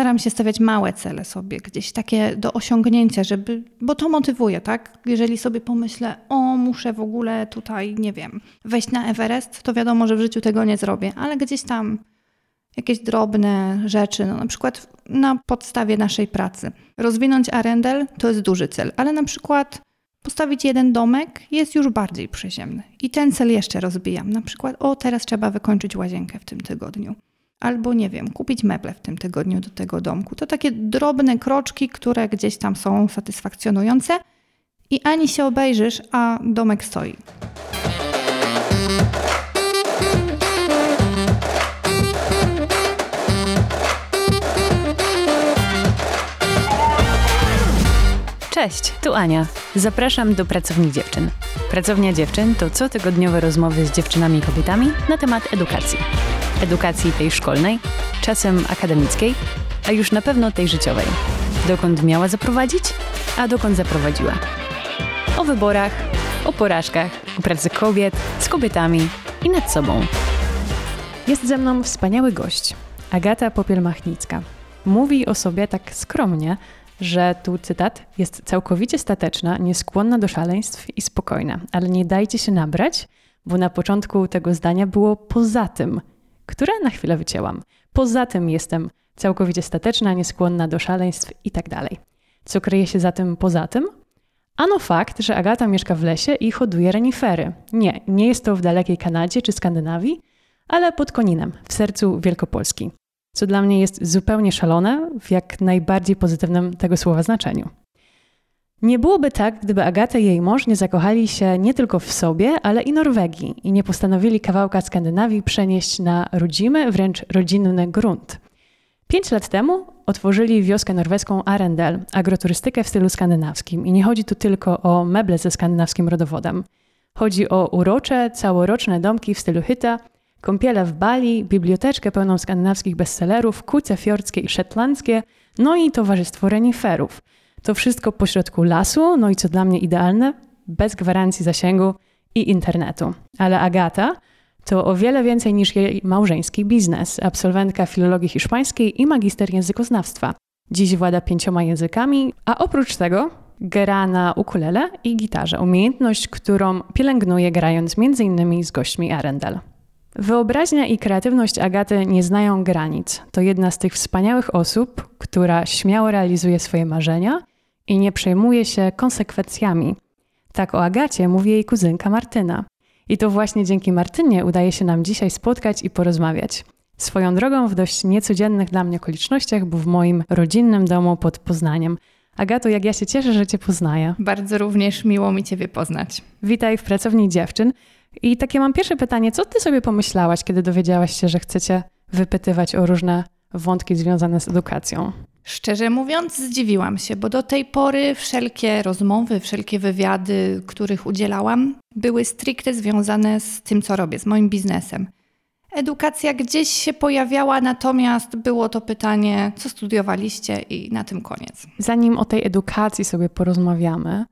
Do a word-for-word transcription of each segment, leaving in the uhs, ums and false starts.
staram się stawiać małe cele sobie, gdzieś takie do osiągnięcia, żeby, bo to motywuje, tak? Jeżeli sobie pomyślę, o, muszę w ogóle tutaj, nie wiem, wejść na Everest, to wiadomo, że w życiu tego nie zrobię, ale gdzieś tam jakieś drobne rzeczy, no na przykład na podstawie naszej pracy. Rozwinąć Arendel to jest duży cel, ale na przykład postawić jeden domek jest już bardziej przyziemny. I ten cel jeszcze rozbijam. Na przykład, o, teraz trzeba wykończyć łazienkę w tym tygodniu. Albo, nie wiem, kupić meble w tym tygodniu do tego domku. To takie drobne kroczki, które gdzieś tam są satysfakcjonujące i ani się obejrzysz, a domek stoi. Cześć, tu Ania. Zapraszam do Pracowni Dziewczyn. Pracownia Dziewczyn to cotygodniowe rozmowy z dziewczynami i kobietami na temat edukacji. Edukacji tej szkolnej, czasem akademickiej, a już na pewno tej życiowej. Dokąd miała zaprowadzić, a dokąd zaprowadziła. O wyborach, o porażkach, o pracy kobiet, z kobietami i nad sobą. Jest ze mną wspaniały gość, Agata Popiel-Machnicka. Mówi o sobie tak skromnie, że tu, cytat, jest całkowicie stateczna, nieskłonna do szaleństw i spokojna. Ale nie dajcie się nabrać, bo na początku tego zdania było poza tym, które na chwilę wycięłam. Poza tym jestem całkowicie stateczna, nieskłonna do szaleństw i tak dalej. Co kryje się za tym poza tym? Ano fakt, że Agata mieszka w lesie i hoduje renifery. Nie, nie jest to w dalekiej Kanadzie czy Skandynawii, ale pod Koninem, w sercu Wielkopolski. Co dla mnie jest zupełnie szalone, w jak najbardziej pozytywnym tego słowa znaczeniu. Nie byłoby tak, gdyby Agata i jej mąż nie zakochali się nie tylko w sobie, ale i Norwegii i nie postanowili kawałka Skandynawii przenieść na rodzimy, wręcz rodzinny grunt. Pięć lat temu otworzyli wioskę norweską Arendal, agroturystykę w stylu skandynawskim i nie chodzi tu tylko o meble ze skandynawskim rodowodem. Chodzi o urocze, całoroczne domki w stylu hytta, kąpiele w Bali, biblioteczkę pełną skandynawskich bestsellerów, kuce fiordzkie i szetlandzkie, no i towarzystwo reniferów. To wszystko pośrodku lasu, no i co dla mnie idealne, bez gwarancji zasięgu i internetu. Ale Agata to o wiele więcej niż jej małżeński biznes, absolwentka filologii hiszpańskiej i magister językoznawstwa. Dziś włada pięcioma językami, a oprócz tego gra na ukulele i gitarze, umiejętność, którą pielęgnuje grając między innymi z gośćmi Arendal. Wyobraźnia i kreatywność Agaty nie znają granic. To jedna z tych wspaniałych osób, która śmiało realizuje swoje marzenia i nie przejmuje się konsekwencjami. Tak o Agacie mówi jej kuzynka Martyna. I to właśnie dzięki Martynie udaje się nam dzisiaj spotkać i porozmawiać. Swoją drogą w dość niecodziennych dla mnie okolicznościach, bo w moim rodzinnym domu pod Poznaniem. Agato, jak ja się cieszę, że Cię poznaję. Bardzo również miło mi Ciebie poznać. Witaj w Pracowni Dziewczyn. I takie mam pierwsze pytanie, co ty sobie pomyślałaś, kiedy dowiedziałaś się, że chcecie wypytywać o różne wątki związane z edukacją? Szczerze mówiąc, zdziwiłam się, bo do tej pory wszelkie rozmowy, wszelkie wywiady, których udzielałam, były stricte związane z tym, co robię, z moim biznesem. Edukacja gdzieś się pojawiała, natomiast było to pytanie, co studiowaliście i na tym koniec. Zanim o tej edukacji sobie porozmawiamy,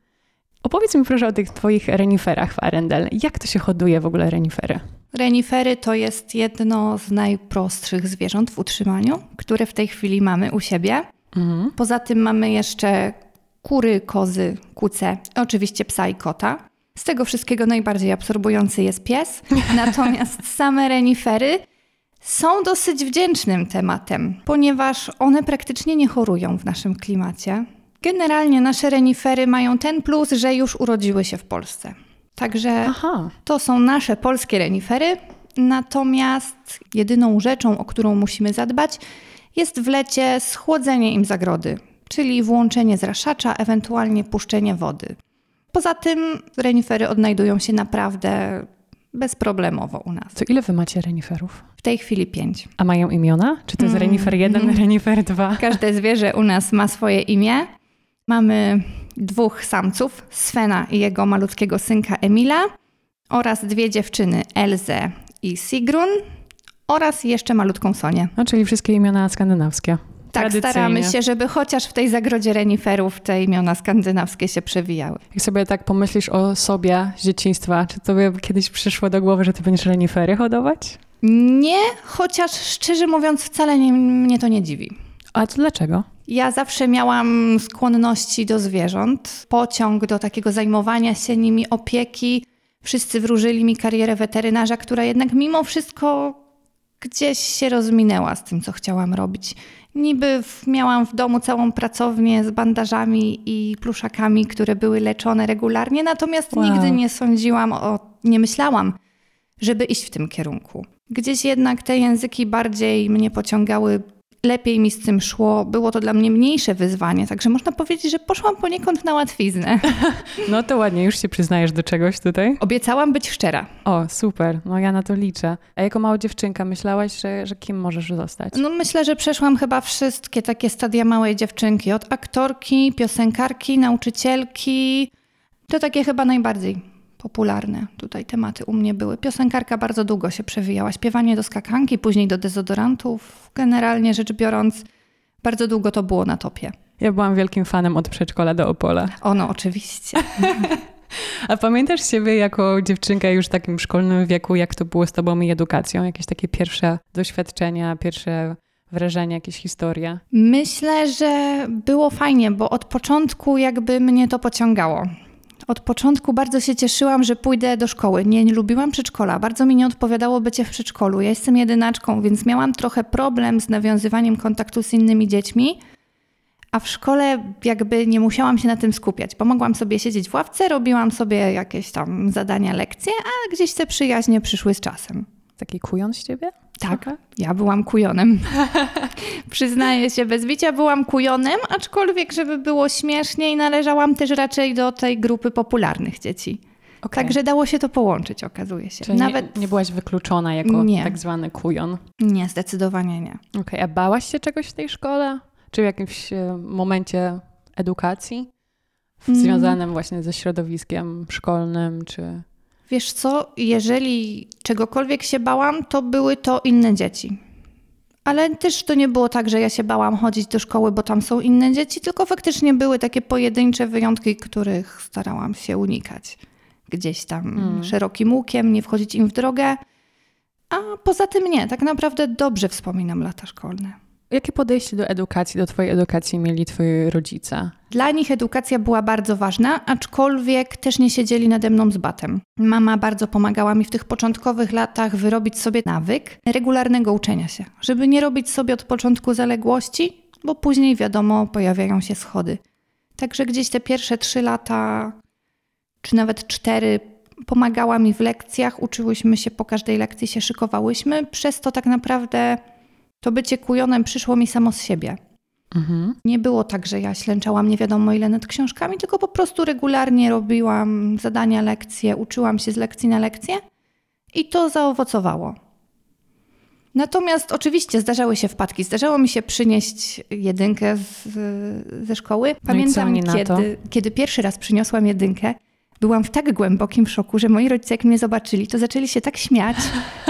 opowiedz mi proszę o tych twoich reniferach w Arendal. Jak to się hoduje w ogóle renifery? Renifery to jest jedno z najprostszych zwierząt w utrzymaniu, które w tej chwili mamy u siebie. Mhm. Poza tym mamy jeszcze kury, kozy, kuce, oczywiście psa i kota. Z tego wszystkiego najbardziej absorbujący jest pies. Natomiast same renifery są dosyć wdzięcznym tematem, ponieważ one praktycznie nie chorują w naszym klimacie. Generalnie nasze renifery mają ten plus, że już urodziły się w Polsce. Także Aha. to są nasze polskie renifery. Natomiast jedyną rzeczą, o którą musimy zadbać, jest w lecie schłodzenie im zagrody, czyli włączenie zraszacza, ewentualnie puszczenie wody. Poza tym renifery odnajdują się naprawdę bezproblemowo u nas. To ile wy macie reniferów? W tej chwili pięć. A mają imiona? Czy to jest mm. renifer jeden, mm. renifer dwa? Każde zwierzę u nas ma swoje imię. Mamy dwóch samców, Svena i jego malutkiego synka Emila oraz dwie dziewczyny, Elzę i Sigrun oraz jeszcze malutką Sonię. No, czyli wszystkie imiona skandynawskie. Tak, staramy się, żeby chociaż w tej zagrodzie reniferów te imiona skandynawskie się przewijały. Jak sobie tak pomyślisz o sobie z dzieciństwa, czy tobie kiedyś przyszło do głowy, że ty będziesz renifery hodować? Nie, chociaż szczerze mówiąc wcale nie, mnie to nie dziwi. A dlaczego? Ja zawsze miałam skłonności do zwierząt, pociąg do takiego zajmowania się nimi, opieki. Wszyscy wróżyli mi karierę weterynarza, która jednak mimo wszystko gdzieś się rozminęła z tym, co chciałam robić. Niby miałam w domu całą pracownię z bandażami i pluszakami, które były leczone regularnie, natomiast wow. nigdy nie sądziłam, o, nie myślałam, żeby iść w tym kierunku. Gdzieś jednak te języki bardziej mnie pociągały, lepiej mi z tym szło, było to dla mnie mniejsze wyzwanie, także można powiedzieć, że poszłam poniekąd na łatwiznę. No to ładnie, już się przyznajesz do czegoś tutaj? Obiecałam być szczera. O, super, no ja na to liczę. A jako mała dziewczynka myślałaś, że, że kim możesz zostać? No myślę, że przeszłam chyba wszystkie takie stadia małej dziewczynki, od aktorki, piosenkarki, nauczycielki, to takie chyba najbardziej popularne tutaj tematy u mnie były. Piosenkarka bardzo długo się przewijała. Śpiewanie do skakanki, później do dezodorantów. Generalnie rzecz biorąc, bardzo długo to było na topie. Ja byłam wielkim fanem Od przedszkola do Opola. O no, oczywiście. A pamiętasz siebie jako dziewczynkę już w takim szkolnym wieku, jak to było z tobą i edukacją? Jakieś takie pierwsze doświadczenia, pierwsze wrażenia, jakieś historie? Myślę, że było fajnie, bo od początku jakby mnie to pociągało. Od początku bardzo się cieszyłam, że pójdę do szkoły. Nie, nie lubiłam przedszkola. Bardzo mi nie odpowiadało bycie w przedszkolu. Ja jestem jedynaczką, więc miałam trochę problem z nawiązywaniem kontaktu z innymi dziećmi. A w szkole jakby nie musiałam się na tym skupiać, bo mogłam sobie siedzieć w ławce, robiłam sobie jakieś tam zadania, lekcje, a gdzieś te przyjaźnie przyszły z czasem. Taki kujon z ciebie? Tak, okay. Ja byłam kujonem. Przyznaję się, bez bicia byłam kujonem, aczkolwiek żeby było śmieszniej, należałam też raczej do tej grupy popularnych dzieci. Okay. Także dało się to połączyć, okazuje się. Czyli nawet nie, nie byłaś wykluczona jako nie. tak zwany kujon? Nie, zdecydowanie nie. Okej, okay. A bałaś się czegoś w tej szkole? Czy w jakimś momencie edukacji mm. związanym właśnie ze środowiskiem szkolnym, czy... Wiesz co, jeżeli czegokolwiek się bałam, to były to inne dzieci. Ale też to nie było tak, że ja się bałam chodzić do szkoły, bo tam są inne dzieci, tylko faktycznie były takie pojedyncze wyjątki, których starałam się unikać. Gdzieś tam hmm. szerokim łukiem, nie wchodzić im w drogę. A poza tym nie, tak naprawdę dobrze wspominam lata szkolne. Jakie podejście do edukacji, do twojej edukacji mieli twoi rodzice? Dla nich edukacja była bardzo ważna, aczkolwiek też nie siedzieli nade mną z batem. Mama bardzo pomagała mi w tych początkowych latach wyrobić sobie nawyk regularnego uczenia się, żeby nie robić sobie od początku zaległości, bo później wiadomo, pojawiają się schody. Także gdzieś te pierwsze trzy lata, czy nawet cztery, pomagała mi w lekcjach, uczyłyśmy się, po każdej lekcji się szykowałyśmy, przez to tak naprawdę... To bycie kujonem przyszło mi samo z siebie. Mhm. Nie było tak, że ja ślęczałam nie wiadomo ile nad książkami, tylko po prostu regularnie robiłam zadania, lekcje, uczyłam się z lekcji na lekcję i to zaowocowało. Natomiast oczywiście zdarzały się wpadki. Zdarzało mi się przynieść jedynkę z, ze szkoły. Pamiętam, no kiedy, kiedy pierwszy raz przyniosłam jedynkę, byłam w tak głębokim szoku, że moi rodzice, jak mnie zobaczyli, to zaczęli się tak śmiać,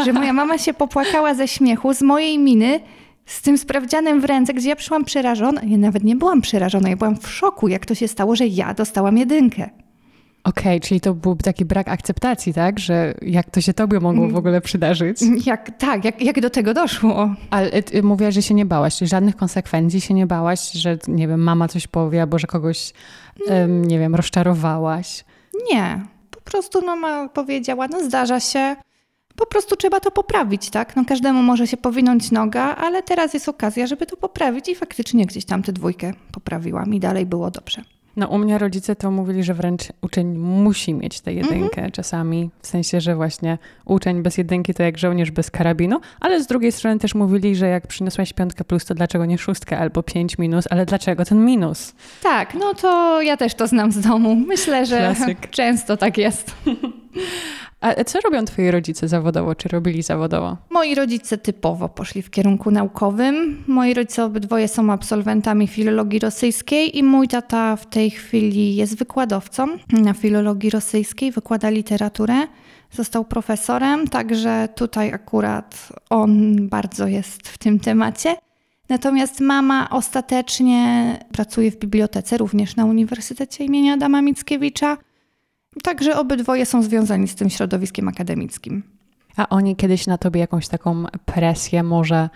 że moja mama się popłakała ze śmiechu z mojej miny, z tym sprawdzianem w ręce, gdzie ja przyszłam przerażona. Ja nawet nie byłam przerażona, ja byłam w szoku, jak to się stało, że ja dostałam jedynkę. Okej, okay, czyli to był taki brak akceptacji, tak? Że jak to się tobie mogło w ogóle przydarzyć? Jak, tak, jak, jak do tego doszło. Ale mówiłaś, że się nie bałaś, czyli żadnych konsekwencji się nie bałaś, że nie wiem, mama coś powie, albo że kogoś, um, nie wiem, rozczarowałaś. Nie, po prostu mama powiedziała, no zdarza się, po prostu trzeba to poprawić, tak? No każdemu może się powinąć noga, ale teraz jest okazja, żeby to poprawić i faktycznie gdzieś tam tę dwójkę poprawiłam i dalej było dobrze. No u mnie rodzice to mówili, że wręcz uczeń musi mieć tę jedynkę mm-hmm. czasami, w sensie, że właśnie uczeń bez jedynki to jak żołnierz bez karabinu, ale z drugiej strony też mówili, że jak przyniosłaś piątkę plus, to dlaczego nie szóstkę albo pięć minus, ale dlaczego ten minus? Tak, no to ja też to znam z domu. Myślę, że klasyk. Często tak jest. A co robią twoi rodzice zawodowo, czy robili zawodowo? Moi rodzice typowo poszli w kierunku naukowym. Moi rodzice obydwoje są absolwentami filologii rosyjskiej i mój tata w tej chwili jest wykładowcą na filologii rosyjskiej, wykłada literaturę, został profesorem, także tutaj akurat on bardzo jest w tym temacie. Natomiast mama ostatecznie pracuje w bibliotece, również na Uniwersytecie imienia Adama Mickiewicza. Także obydwoje są związani z tym środowiskiem akademickim. A oni kiedyś na tobie jakąś taką presję może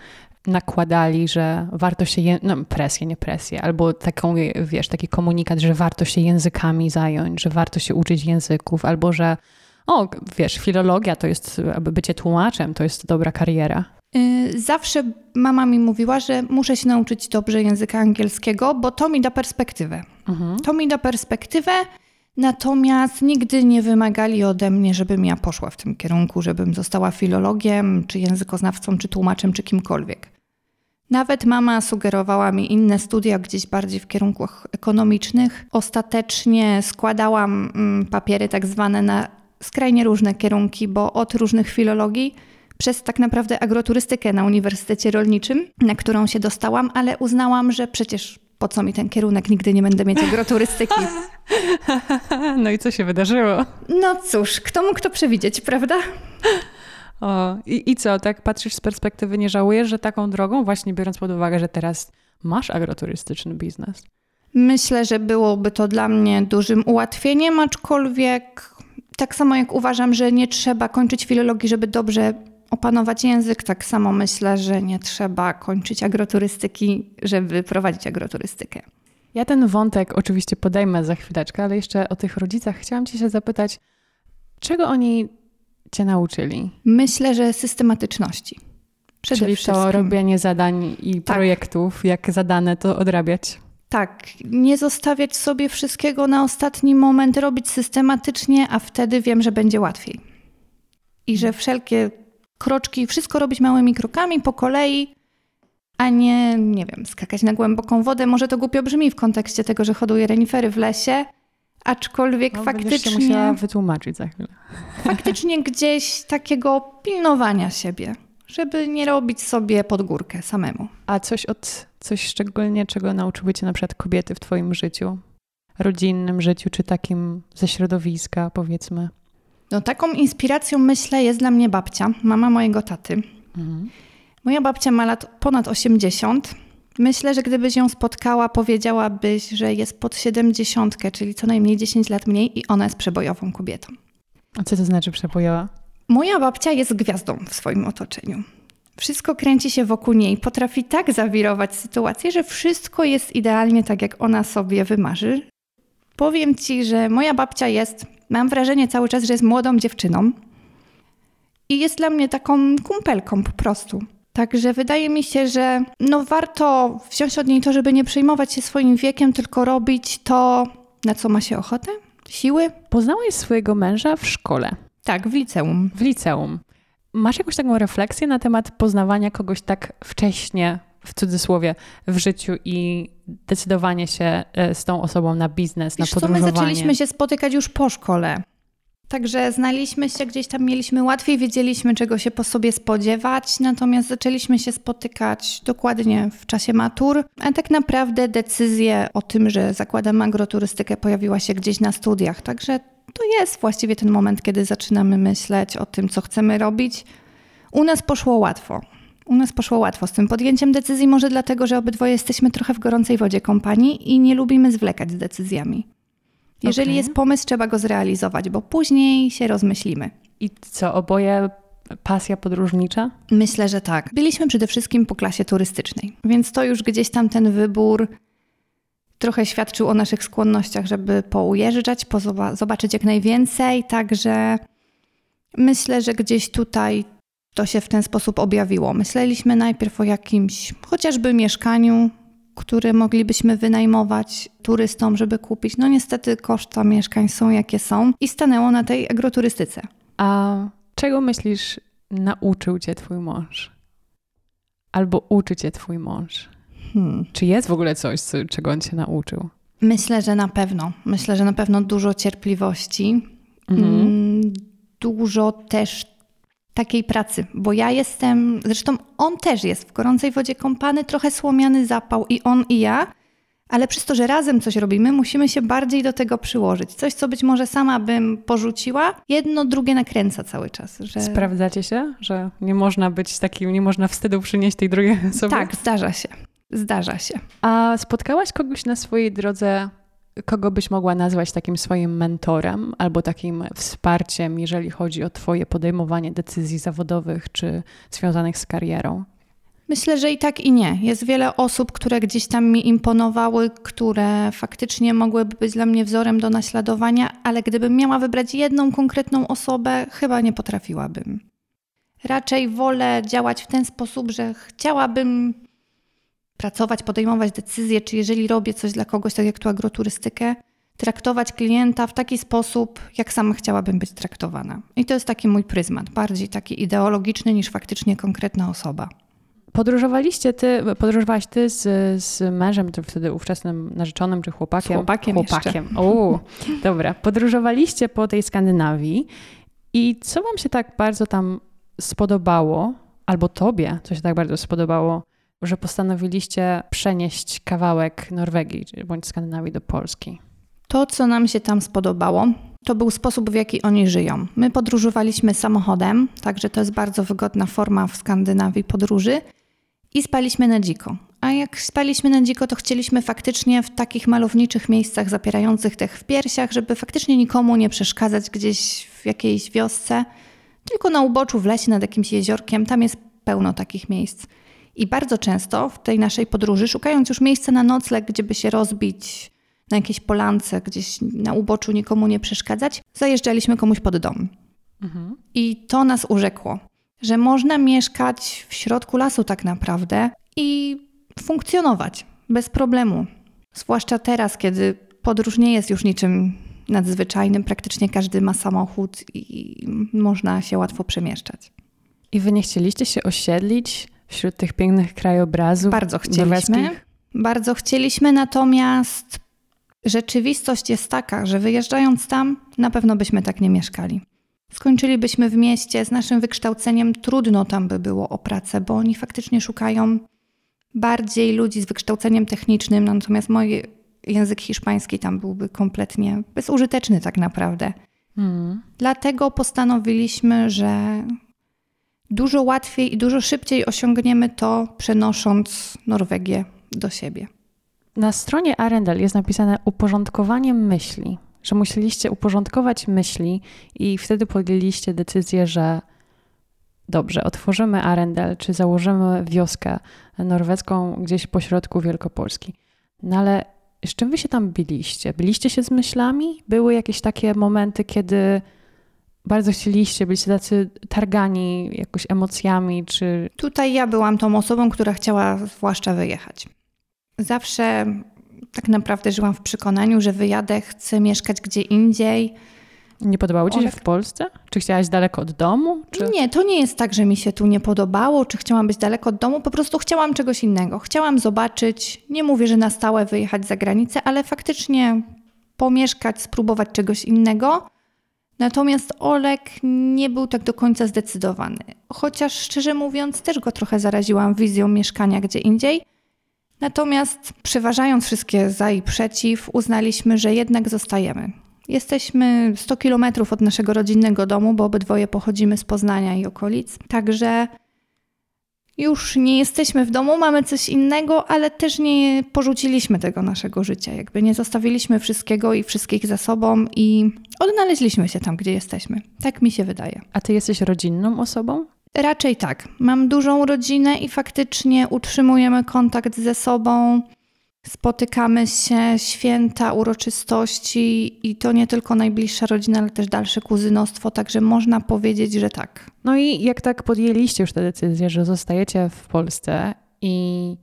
nakładali, że warto się, je- no presję, nie presję, albo taką, wiesz, taki komunikat, że warto się językami zająć, że warto się uczyć języków, albo że o, wiesz, filologia to jest, aby bycie tłumaczem, to jest dobra kariera. Zawsze mama mi mówiła, że muszę się nauczyć dobrze języka angielskiego, bo to mi da perspektywę. Mhm. To mi da perspektywę, natomiast nigdy nie wymagali ode mnie, żebym ja poszła w tym kierunku, żebym została filologiem, czy językoznawcą, czy tłumaczem, czy kimkolwiek. Nawet mama sugerowała mi inne studia gdzieś bardziej w kierunkach ekonomicznych. Ostatecznie składałam papiery tak zwane na skrajnie różne kierunki, bo od różnych filologii przez tak naprawdę agroturystykę na Uniwersytecie Rolniczym, na którą się dostałam, ale uznałam, że przecież po co mi ten kierunek, nigdy nie będę mieć agroturystyki. No i co się wydarzyło? No cóż, kto mógł to przewidzieć, prawda? O, i, i co, tak patrzysz z perspektywy, nie żałujesz, że taką drogą, właśnie biorąc pod uwagę, że teraz masz agroturystyczny biznes? Myślę, że byłoby to dla mnie dużym ułatwieniem, aczkolwiek tak samo jak uważam, że nie trzeba kończyć filologii, żeby dobrze opanować język, tak samo myślę, że nie trzeba kończyć agroturystyki, żeby prowadzić agroturystykę. Ja ten wątek oczywiście podejmę za chwileczkę, ale jeszcze o tych rodzicach chciałam Cię się zapytać, czego oni Cię nauczyli? Myślę, że systematyczności. Przede Czyli wszystkim. To robienie zadań i tak. projektów, jak zadane to odrabiać. Tak, nie zostawiać sobie wszystkiego na ostatni moment, robić systematycznie, a wtedy wiem, że będzie łatwiej. I że wszelkie kroczki, wszystko robić małymi krokami po kolei, a nie, nie wiem, skakać na głęboką wodę. Może to głupio brzmi w kontekście tego, że hoduję renifery w lesie, aczkolwiek no, faktycznie... Będziesz się musiała wytłumaczyć za chwilę. Faktycznie gdzieś takiego pilnowania siebie, żeby nie robić sobie pod górkę samemu. A coś od... Coś szczególnie, czego nauczyły Cię na przykład kobiety w Twoim życiu, rodzinnym życiu, czy takim ze środowiska, powiedzmy? No taką inspiracją, myślę, jest dla mnie babcia, mama mojego taty. Mhm. Moja babcia ma lat ponad osiemdziesiąt. Myślę, że gdybyś ją spotkała, powiedziałabyś, że jest pod siedemdziesiąt, czyli co najmniej dziesięć lat mniej i ona jest przebojową kobietą. A co to znaczy przebojowa? Moja babcia jest gwiazdą w swoim otoczeniu. Wszystko kręci się wokół niej. Potrafi tak zawirować sytuację, że wszystko jest idealnie tak, jak ona sobie wymarzy. Powiem Ci, że moja babcia jest, mam wrażenie cały czas, że jest młodą dziewczyną i jest dla mnie taką kumpelką po prostu. Także wydaje mi się, że no warto wziąć od niej to, żeby nie przejmować się swoim wiekiem, tylko robić to, na co ma się ochotę, siły. Poznałaś swojego męża w szkole. Tak, w liceum. W liceum. Masz jakąś taką refleksję na temat poznawania kogoś tak wcześnie, w cudzysłowie, w życiu i decydowanie się z tą osobą na biznes, wiesz, na podróżowanie? Co, my zaczęliśmy się spotykać już po szkole. Także znaliśmy się gdzieś tam, mieliśmy łatwiej, wiedzieliśmy czego się po sobie spodziewać, natomiast zaczęliśmy się spotykać dokładnie w czasie matur, a tak naprawdę decyzja o tym, że zakładam agroturystykę, pojawiła się gdzieś na studiach, także to jest właściwie ten moment, kiedy zaczynamy myśleć o tym, co chcemy robić. U nas poszło łatwo. U nas poszło łatwo z tym podjęciem decyzji, może dlatego, że obydwoje jesteśmy trochę w gorącej wodzie kompanii i nie lubimy zwlekać z decyzjami. Jeżeli okay. jest pomysł, trzeba go zrealizować, bo później się rozmyślimy. I co, oboje pasja podróżnicza? Myślę, że tak. Byliśmy przede wszystkim po klasie turystycznej, więc to już gdzieś tam ten wybór trochę świadczył o naszych skłonnościach, żeby poujeżdżać, pozoba- zobaczyć jak najwięcej, także myślę, że gdzieś tutaj to się w ten sposób objawiło. Myśleliśmy najpierw o jakimś chociażby mieszkaniu, które moglibyśmy wynajmować turystom, żeby kupić. No niestety koszta mieszkań są jakie są i stanęło na tej agroturystyce. A czego myślisz nauczył Cię Twój mąż? Albo uczy Cię Twój mąż? Hmm. Czy jest w ogóle coś, co, czego on się nauczył? Myślę, że na pewno. Myślę, że na pewno dużo cierpliwości. Mm-hmm. Dużo też takiej pracy, bo ja jestem, zresztą on też jest w gorącej wodzie kąpany, trochę słomiany zapał i on i ja, ale przez to, że razem coś robimy, musimy się bardziej do tego przyłożyć. Coś, co być może sama bym porzuciła, jedno drugie nakręca cały czas. Że... Sprawdzacie się, że nie można być takim, nie można wstydu przynieść tej drugiej osobie? Tak, zdarza się. Zdarza się. A spotkałaś kogoś na swojej drodze, kogo byś mogła nazwać takim swoim mentorem albo takim wsparciem, jeżeli chodzi o twoje podejmowanie decyzji zawodowych czy związanych z karierą? Myślę, że i tak, i nie. Jest wiele osób, które gdzieś tam mi imponowały, które faktycznie mogłyby być dla mnie wzorem do naśladowania, ale gdybym miała wybrać jedną konkretną osobę, chyba nie potrafiłabym. Raczej wolę działać w ten sposób, że chciałabym pracować, podejmować decyzje, czy jeżeli robię coś dla kogoś, tak jak tu agroturystykę, traktować klienta w taki sposób, jak sama chciałabym być traktowana. I to jest taki mój pryzmat, bardziej taki ideologiczny niż faktycznie konkretna osoba. Podróżowaliście ty, podróżowałaś ty z, z mężem, czy wtedy ówczesnym narzeczonym, czy chłopakiem? Z chłopakiem, chłopakiem. Jeszcze. O, dobra. Podróżowaliście po tej Skandynawii i co wam się tak bardzo tam spodobało, albo tobie, co się tak bardzo spodobało, że postanowiliście przenieść kawałek Norwegii bądź Skandynawii do Polski? To, co nam się tam spodobało, to był sposób, w jaki oni żyją. My podróżowaliśmy samochodem, także to jest bardzo wygodna forma w Skandynawii podróży i spaliśmy na dziko. A jak spaliśmy na dziko, to chcieliśmy faktycznie w takich malowniczych miejscach zapierających dech w piersiach, żeby faktycznie nikomu nie przeszkadzać gdzieś w jakiejś wiosce, tylko na uboczu, w lesie, nad jakimś jeziorkiem. Tam jest pełno takich miejsc. I bardzo często w tej naszej podróży, szukając już miejsca na nocleg, gdzie by się rozbić, na jakiejś polance, gdzieś na uboczu, nikomu nie przeszkadzać, zajeżdżaliśmy komuś pod dom. Mhm. I to nas urzekło, że można mieszkać w środku lasu tak naprawdę i funkcjonować bez problemu. Zwłaszcza teraz, kiedy podróż nie jest już niczym nadzwyczajnym, praktycznie każdy ma samochód i można się łatwo przemieszczać. I wy nie chcieliście się osiedlić wśród tych pięknych krajobrazów? Bardzo chcieliśmy. Bardzo chcieliśmy, natomiast rzeczywistość jest taka, że wyjeżdżając tam, na pewno byśmy tak nie mieszkali. Skończylibyśmy w mieście, z naszym wykształceniem trudno tam by było o pracę, bo oni faktycznie szukają bardziej ludzi z wykształceniem technicznym, natomiast mój język hiszpański tam byłby kompletnie bezużyteczny tak naprawdę. Mm. Dlatego postanowiliśmy, że dużo łatwiej i dużo szybciej osiągniemy to, przenosząc Norwegię do siebie. Na stronie Arendal jest napisane uporządkowanie myśli, że musieliście uporządkować myśli i wtedy podjęliście decyzję, że dobrze, otworzymy Arendal, czy założymy wioskę norweską gdzieś pośrodku Wielkopolski. No ale z czym wy się tam biliście? Biliście się z myślami? Były jakieś takie momenty, kiedy bardzo chcieliście, byliście tacy targani jakoś emocjami, czy... Tutaj ja byłam tą osobą, która chciała zwłaszcza wyjechać. Zawsze tak naprawdę żyłam w przekonaniu, że wyjadę, chcę mieszkać gdzie indziej. Nie podobało ci się w Polsce? Czy chciałaś daleko od domu? Czy... Nie, to nie jest tak, że mi się tu nie podobało, czy chciałam być daleko od domu. Po prostu chciałam czegoś innego. Chciałam zobaczyć, nie mówię, że na stałe wyjechać za granicę, ale faktycznie pomieszkać, spróbować czegoś innego. Natomiast Olek nie był tak do końca zdecydowany. Chociaż szczerze mówiąc też go trochę zaraziłam wizją mieszkania gdzie indziej. Natomiast przeważając wszystkie za i przeciw, uznaliśmy, że jednak zostajemy. Jesteśmy sto kilometrów od naszego rodzinnego domu, bo obydwoje pochodzimy z Poznania i okolic. Także już nie jesteśmy w domu, mamy coś innego, ale też nie porzuciliśmy tego naszego życia. Jakby nie zostawiliśmy wszystkiego i wszystkich za sobą i odnaleźliśmy się tam, gdzie jesteśmy. Tak mi się wydaje. A ty jesteś rodzinną osobą? Raczej tak. Mam dużą rodzinę i faktycznie utrzymujemy kontakt ze sobą. Spotykamy się, święta, uroczystości i to nie tylko najbliższa rodzina, ale też dalsze kuzynostwo, także można powiedzieć, że tak. No i jak tak podjęliście już tę decyzję, że zostajecie w Polsce i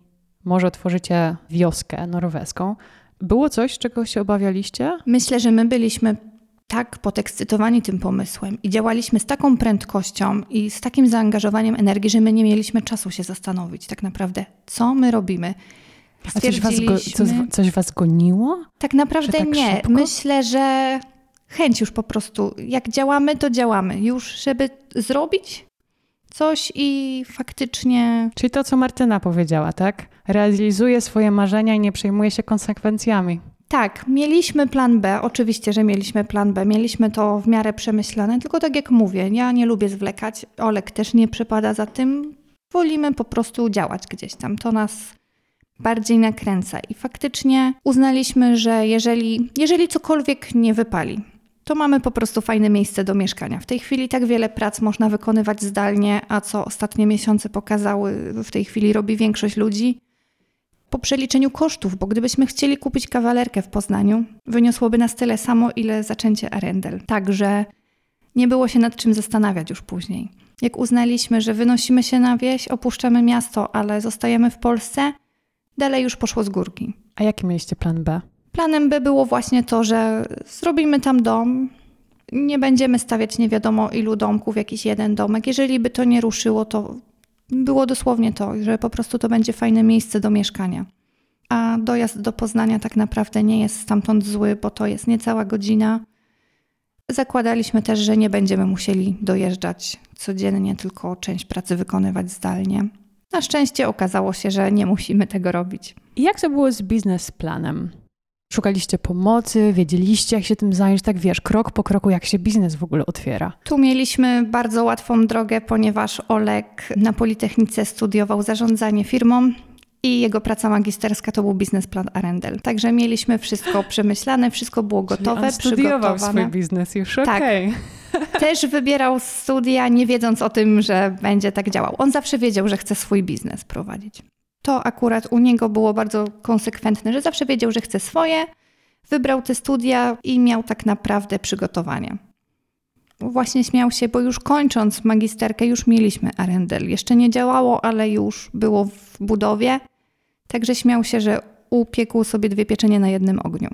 może otworzycie wioskę norweską, było coś, czego się obawialiście? Myślę, że my byliśmy tak podekscytowani tym pomysłem i działaliśmy z taką prędkością i z takim zaangażowaniem energii, że my nie mieliśmy czasu się zastanowić tak naprawdę, co my robimy. A coś was, go, co, coś was goniło? Tak naprawdę tak nie. Szybko? Myślę, że chęć już po prostu. Jak działamy, to działamy. Już, żeby zrobić coś i faktycznie... Czyli to, co Martyna powiedziała, tak? Realizuje swoje marzenia i nie przejmuje się konsekwencjami. Tak, mieliśmy plan B. Oczywiście, że mieliśmy plan B. Mieliśmy to w miarę przemyślane. Tylko tak jak mówię, ja nie lubię zwlekać. Olek też nie przepada za tym. Wolimy po prostu działać gdzieś tam. To nas... bardziej nakręca i faktycznie uznaliśmy, że jeżeli, jeżeli cokolwiek nie wypali, to mamy po prostu fajne miejsce do mieszkania. W tej chwili tak wiele prac można wykonywać zdalnie, a co ostatnie miesiące pokazały, w tej chwili robi większość ludzi. Po przeliczeniu kosztów, bo gdybyśmy chcieli kupić kawalerkę w Poznaniu, wyniosłoby nas tyle samo, ile zaczęcie Arendel. Także nie było się nad czym zastanawiać już później. Jak uznaliśmy, że wynosimy się na wieś, opuszczamy miasto, ale zostajemy w Polsce, dalej już poszło z górki. A jaki mieliście plan B? Planem B było właśnie to, że zrobimy tam dom, nie będziemy stawiać nie wiadomo ilu domków, jakiś jeden domek. Jeżeli by to nie ruszyło, to było dosłownie to, że po prostu to będzie fajne miejsce do mieszkania. A dojazd do Poznania tak naprawdę nie jest stamtąd zły, bo to jest niecała godzina. Zakładaliśmy też, że nie będziemy musieli dojeżdżać codziennie, tylko część pracy wykonywać zdalnie. Na szczęście okazało się, że nie musimy tego robić. I jak to było z biznesplanem? Szukaliście pomocy, wiedzieliście jak się tym zająć, tak wiesz, krok po kroku jak się biznes w ogóle otwiera. Tu mieliśmy bardzo łatwą drogę, ponieważ Olek na Politechnice studiował zarządzanie firmą i jego praca magisterska to był biznesplan Arendel. Także mieliśmy wszystko przemyślane, wszystko było gotowe, on studiował przygotowane. Swój biznes już, tak. Okej. Też wybierał studia nie wiedząc o tym, że będzie tak działał. On zawsze wiedział, że chce swój biznes prowadzić. To akurat u niego było bardzo konsekwentne, że zawsze wiedział, że chce swoje, wybrał te studia i miał tak naprawdę przygotowanie. Właśnie śmiał się, bo już kończąc magisterkę, już mieliśmy Arendel. Jeszcze nie działało, ale już było w budowie, także śmiał się, że upiekł sobie dwie pieczenie na jednym ogniu.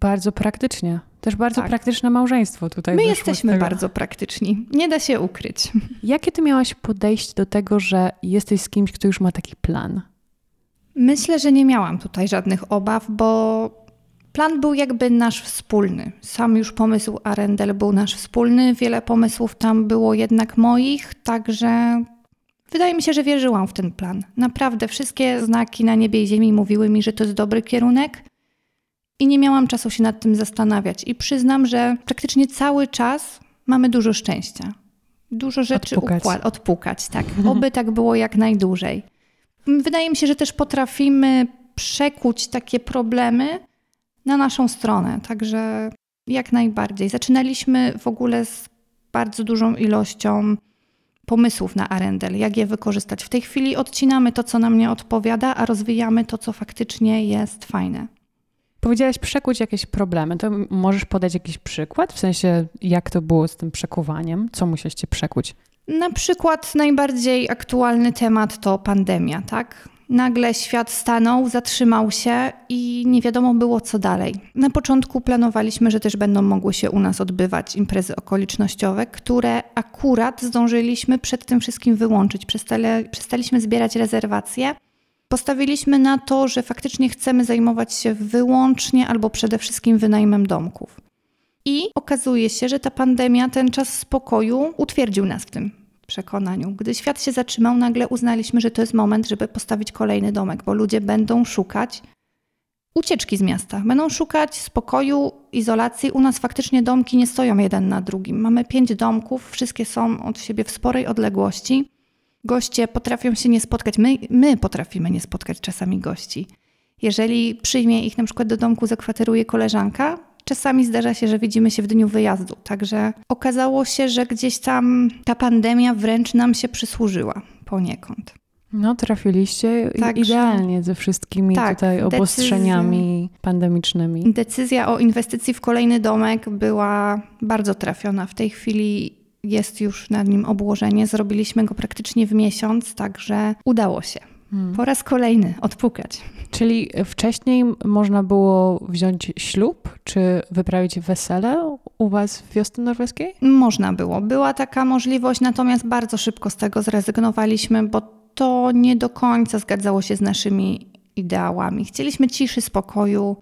Bardzo praktycznie. Też bardzo tak. Praktyczne małżeństwo tutaj. My jesteśmy bardzo praktyczni. Nie da się ukryć. Jakie ty miałaś podejście do tego, że jesteś z kimś, kto już ma taki plan? Myślę, że nie miałam tutaj żadnych obaw, bo plan był jakby nasz wspólny. Sam już pomysł Arendel był nasz wspólny. Wiele pomysłów tam było jednak moich, także wydaje mi się, że wierzyłam w ten plan. Naprawdę wszystkie znaki na niebie i ziemi mówiły mi, że to jest dobry kierunek i nie miałam czasu się nad tym zastanawiać. I przyznam, że praktycznie cały czas mamy dużo szczęścia. Dużo rzeczy odpukać. Układ- odpukać, tak. Oby tak było jak najdłużej. Wydaje mi się, że też potrafimy przekuć takie problemy na naszą stronę, także jak najbardziej. Zaczynaliśmy w ogóle z bardzo dużą ilością pomysłów na Arendel, jak je wykorzystać. W tej chwili odcinamy to, co nam nie odpowiada, a rozwijamy to, co faktycznie jest fajne. Powiedziałaś przekuć jakieś problemy, to możesz podać jakiś przykład? W sensie jak to było z tym przekuwaniem? Co musieliście przekuć? Na przykład najbardziej aktualny temat to pandemia, tak? Nagle świat stanął, zatrzymał się i nie wiadomo było co dalej. Na początku planowaliśmy, że też będą mogły się u nas odbywać imprezy okolicznościowe, które akurat zdążyliśmy przed tym wszystkim wyłączyć. Przestali, przestaliśmy zbierać rezerwacje. Postawiliśmy na to, że faktycznie chcemy zajmować się wyłącznie albo przede wszystkim wynajmem domków. I okazuje się, że ta pandemia, ten czas spokoju utwierdził nas w tym przekonaniu. Gdy świat się zatrzymał, nagle uznaliśmy, że to jest moment, żeby postawić kolejny domek, bo ludzie będą szukać ucieczki z miasta. Będą szukać spokoju, izolacji. U nas faktycznie domki nie stoją jeden na drugim. Mamy pięć domków, wszystkie są od siebie w sporej odległości. Goście potrafią się nie spotkać. My, my potrafimy nie spotkać czasami gości. Jeżeli przyjmie ich na przykład do domku, zakwateruje koleżanka, czasami zdarza się, że widzimy się w dniu wyjazdu. Także okazało się, że gdzieś tam ta pandemia wręcz nam się przysłużyła poniekąd. No trafiliście także idealnie ze wszystkimi tak, tutaj obostrzeniami decyzja, pandemicznymi. Decyzja o inwestycji w kolejny domek była bardzo trafiona. W tej chwili jest już nad nim obłożenie. Zrobiliśmy go praktycznie w miesiąc, także udało się. Hmm. Po raz kolejny odpukać. Czyli wcześniej można było wziąć ślub, czy wyprawić wesele u was w wiosce norweskiej? Można było. Była taka możliwość, natomiast bardzo szybko z tego zrezygnowaliśmy, bo to nie do końca zgadzało się z naszymi ideałami. Chcieliśmy ciszy, spokoju,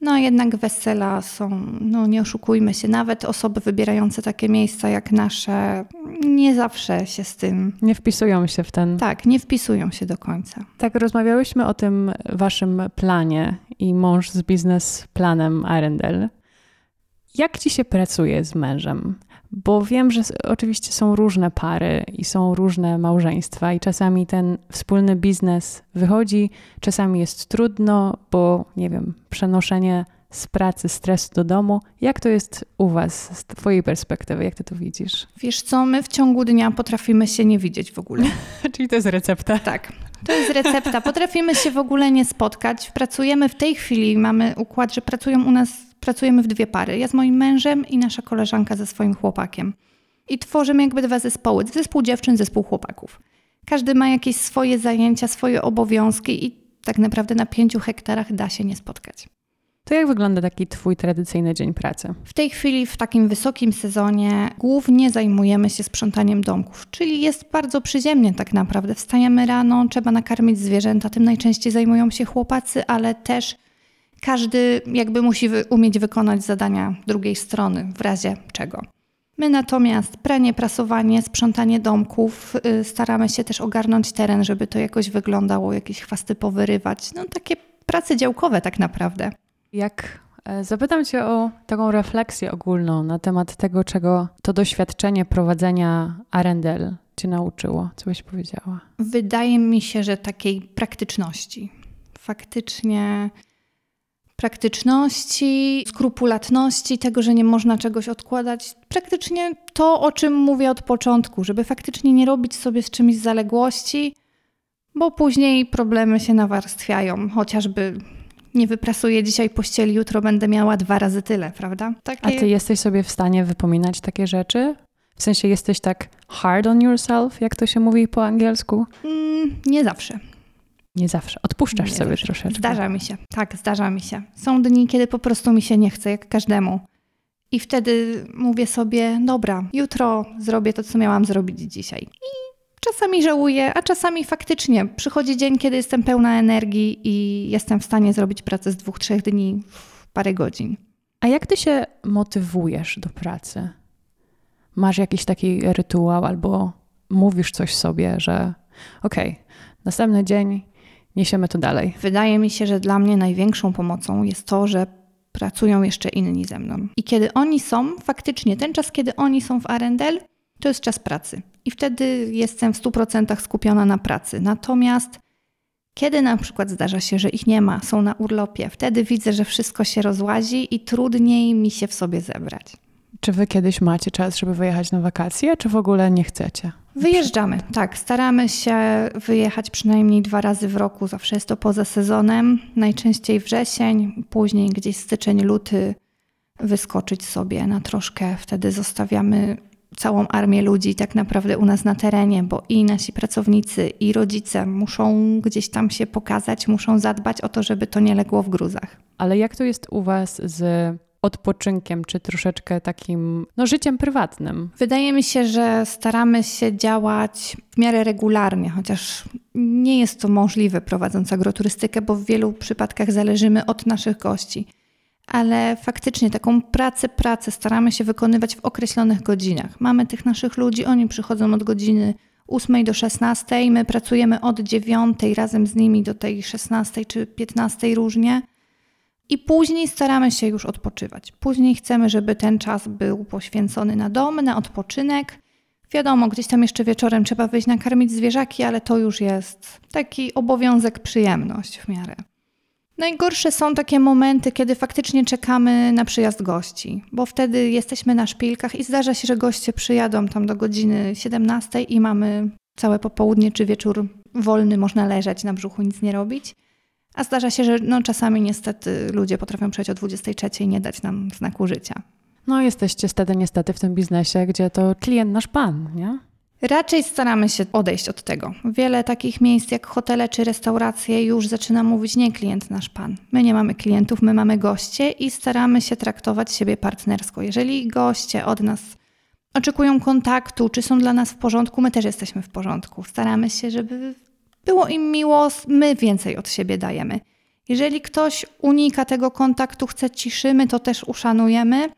no a jednak wesela są, no nie oszukujmy się, nawet osoby wybierające takie miejsca jak nasze nie zawsze się z tym... Nie wpisują się w ten... Tak, nie wpisują się do końca. Tak, rozmawiałyśmy o tym waszym planie i mąż z biznesplanem Arendel. Jak ci się pracuje z mężem? Bo wiem, że oczywiście są różne pary i są różne małżeństwa i czasami ten wspólny biznes wychodzi, czasami jest trudno, bo nie wiem, przenoszenie z pracy, stresu do domu. Jak to jest u was, z twojej perspektywy? Jak ty to widzisz? Wiesz co, my w ciągu dnia potrafimy się nie widzieć w ogóle. Czyli to jest recepta. Tak, to jest recepta. Potrafimy się w ogóle nie spotkać. Pracujemy w tej chwili, mamy układ, że pracują u nas, pracujemy w dwie pary. Ja z moim mężem i nasza koleżanka ze swoim chłopakiem. I tworzymy jakby dwa zespoły. Zespół dziewczyn, zespół chłopaków. Każdy ma jakieś swoje zajęcia, swoje obowiązki i tak naprawdę na pięciu hektarach da się nie spotkać. To jak wygląda taki twój tradycyjny dzień pracy? W tej chwili w takim wysokim sezonie głównie zajmujemy się sprzątaniem domków, czyli jest bardzo przyziemnie tak naprawdę. Wstajemy rano, trzeba nakarmić zwierzęta, tym najczęściej zajmują się chłopacy, ale też każdy jakby musi wy- umieć wykonać zadania drugiej strony, w razie czego. My natomiast pranie, prasowanie, sprzątanie domków, yy, staramy się też ogarnąć teren, żeby to jakoś wyglądało, jakieś chwasty powyrywać. No takie prace działkowe tak naprawdę. Jak zapytam cię o taką refleksję ogólną na temat tego, czego to doświadczenie prowadzenia Arendel cię nauczyło, co byś powiedziała? Wydaje mi się, że takiej praktyczności. Faktycznie praktyczności, skrupulatności, tego, że nie można czegoś odkładać. Praktycznie to, o czym mówię od początku, żeby faktycznie nie robić sobie z czymś zaległości, bo później problemy się nawarstwiają, chociażby... Nie wyprasuję dzisiaj pościeli, jutro będę miała dwa razy tyle, prawda? Takie... A ty jesteś sobie w stanie wypominać takie rzeczy? W sensie jesteś tak hard on yourself, jak to się mówi po angielsku? Mm, nie zawsze. Nie zawsze. Odpuszczasz nie sobie zawsze. Troszeczkę. Zdarza mi się. Tak, zdarza mi się. Są dni, kiedy po prostu mi się nie chce, jak każdemu. I wtedy mówię sobie, dobra, jutro zrobię to, co miałam zrobić dzisiaj. I czasami żałuję, a czasami faktycznie przychodzi dzień, kiedy jestem pełna energii i jestem w stanie zrobić pracę z dwóch, trzech dni w parę godzin. A jak ty się motywujesz do pracy? Masz jakiś taki rytuał albo mówisz coś sobie, że okej, okay, następny dzień niesiemy to dalej? Wydaje mi się, że dla mnie największą pomocą jest to, że pracują jeszcze inni ze mną. I kiedy oni są, faktycznie ten czas, kiedy oni są w Arendel, to jest czas pracy. I wtedy jestem w stu procentach skupiona na pracy. Natomiast kiedy na przykład zdarza się, że ich nie ma, są na urlopie, wtedy widzę, że wszystko się rozłazi i trudniej mi się w sobie zebrać. Czy wy kiedyś macie czas, żeby wyjechać na wakacje, czy w ogóle nie chcecie? Wyjeżdżamy, tak. Staramy się wyjechać przynajmniej dwa razy w roku. Zawsze jest to poza sezonem. Najczęściej wrzesień, później gdzieś styczeń, luty wyskoczyć sobie na troszkę. Wtedy zostawiamy... całą armię ludzi tak naprawdę u nas na terenie, bo i nasi pracownicy, i rodzice muszą gdzieś tam się pokazać, muszą zadbać o to, żeby to nie legło w gruzach. Ale jak to jest u was z odpoczynkiem, czy troszeczkę takim no, życiem prywatnym? Wydaje mi się, że staramy się działać w miarę regularnie, chociaż nie jest to możliwe prowadząc agroturystykę, bo w wielu przypadkach zależymy od naszych gości. Ale faktycznie taką pracę, pracę staramy się wykonywać w określonych godzinach. Mamy tych naszych ludzi, oni przychodzą od godziny ósmej do szesnastej, my pracujemy od dziewiątej razem z nimi do tej szesnastej czy piętnastej różnie i później staramy się już odpoczywać. Później chcemy, żeby ten czas był poświęcony na dom, na odpoczynek. Wiadomo, gdzieś tam jeszcze wieczorem trzeba wyjść nakarmić zwierzaki, ale to już jest taki obowiązek, przyjemność w miarę. Najgorsze są takie momenty, kiedy faktycznie czekamy na przyjazd gości, bo wtedy jesteśmy na szpilkach i zdarza się, że goście przyjadą tam do godziny siedemnastej i mamy całe popołudnie czy wieczór wolny, można leżeć na brzuchu, nic nie robić. A zdarza się, że no, czasami niestety ludzie potrafią przyjść o dwudziestej trzeciej i nie dać nam znaku życia. No jesteście wtedy niestety w tym biznesie, gdzie to klient nasz pan, nie? Raczej staramy się odejść od tego. Wiele takich miejsc jak hotele czy restauracje już zaczyna mówić nie klient nasz pan. My nie mamy klientów, my mamy goście i staramy się traktować siebie partnersko. Jeżeli goście od nas oczekują kontaktu, czy są dla nas w porządku, my też jesteśmy w porządku. Staramy się, żeby było im miło, my więcej od siebie dajemy. Jeżeli ktoś unika tego kontaktu, chce ciszy, my to też uszanujemy.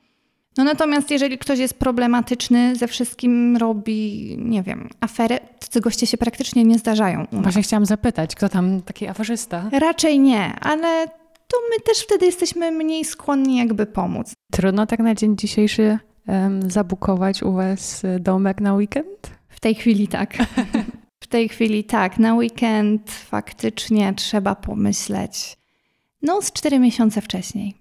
No natomiast jeżeli ktoś jest problematyczny, ze wszystkim robi, nie wiem, aferę, tacy goście się praktycznie nie zdarzają. Właśnie chciałam zapytać, kto tam taki aferzysta? Raczej nie, ale to my też wtedy jesteśmy mniej skłonni jakby pomóc. Trudno tak na dzień dzisiejszy um, zabukować u was domek na weekend? W tej chwili tak. W tej chwili tak. Na weekend faktycznie trzeba pomyśleć. No z cztery miesiące wcześniej.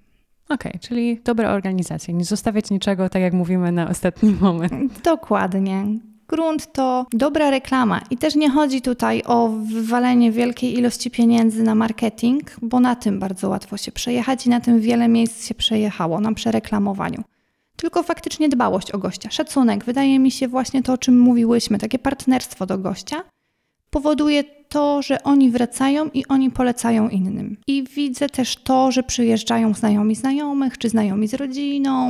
Okej, okay, czyli dobra organizacja, nie zostawiać niczego, tak jak mówimy, na ostatni moment. Dokładnie. Grunt to dobra reklama i też nie chodzi tutaj o wywalenie wielkiej ilości pieniędzy na marketing, bo na tym bardzo łatwo się przejechać i na tym wiele miejsc się przejechało, na przereklamowaniu. Tylko faktycznie dbałość o gościa, szacunek, wydaje mi się właśnie to, o czym mówiłyśmy, takie partnerstwo do gościa powoduje to, że oni wracają i oni polecają innym. I widzę też to, że przyjeżdżają znajomi znajomych, czy znajomi z rodziną,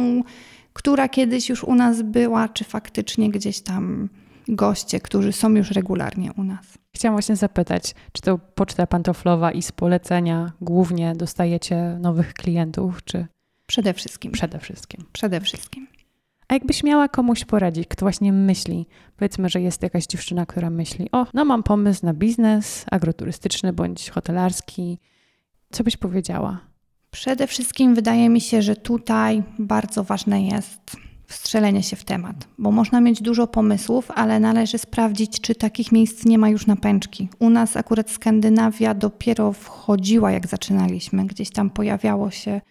która kiedyś już u nas była, czy faktycznie gdzieś tam goście, którzy są już regularnie u nas. Chciałam właśnie zapytać, czy to poczta pantoflowa i z polecenia głównie dostajecie nowych klientów, czy... Przede wszystkim. Przede wszystkim. Przede wszystkim. A jakbyś miała komuś poradzić, kto właśnie myśli, powiedzmy, że jest jakaś dziewczyna, która myśli, o, no mam pomysł na biznes agroturystyczny bądź hotelarski, co byś powiedziała? Przede wszystkim wydaje mi się, że tutaj bardzo ważne jest wstrzelenie się w temat, bo można mieć dużo pomysłów, ale należy sprawdzić, czy takich miejsc nie ma już na pęczki. U nas akurat Skandynawia dopiero wchodziła, jak zaczynaliśmy. Gdzieś tam pojawiało się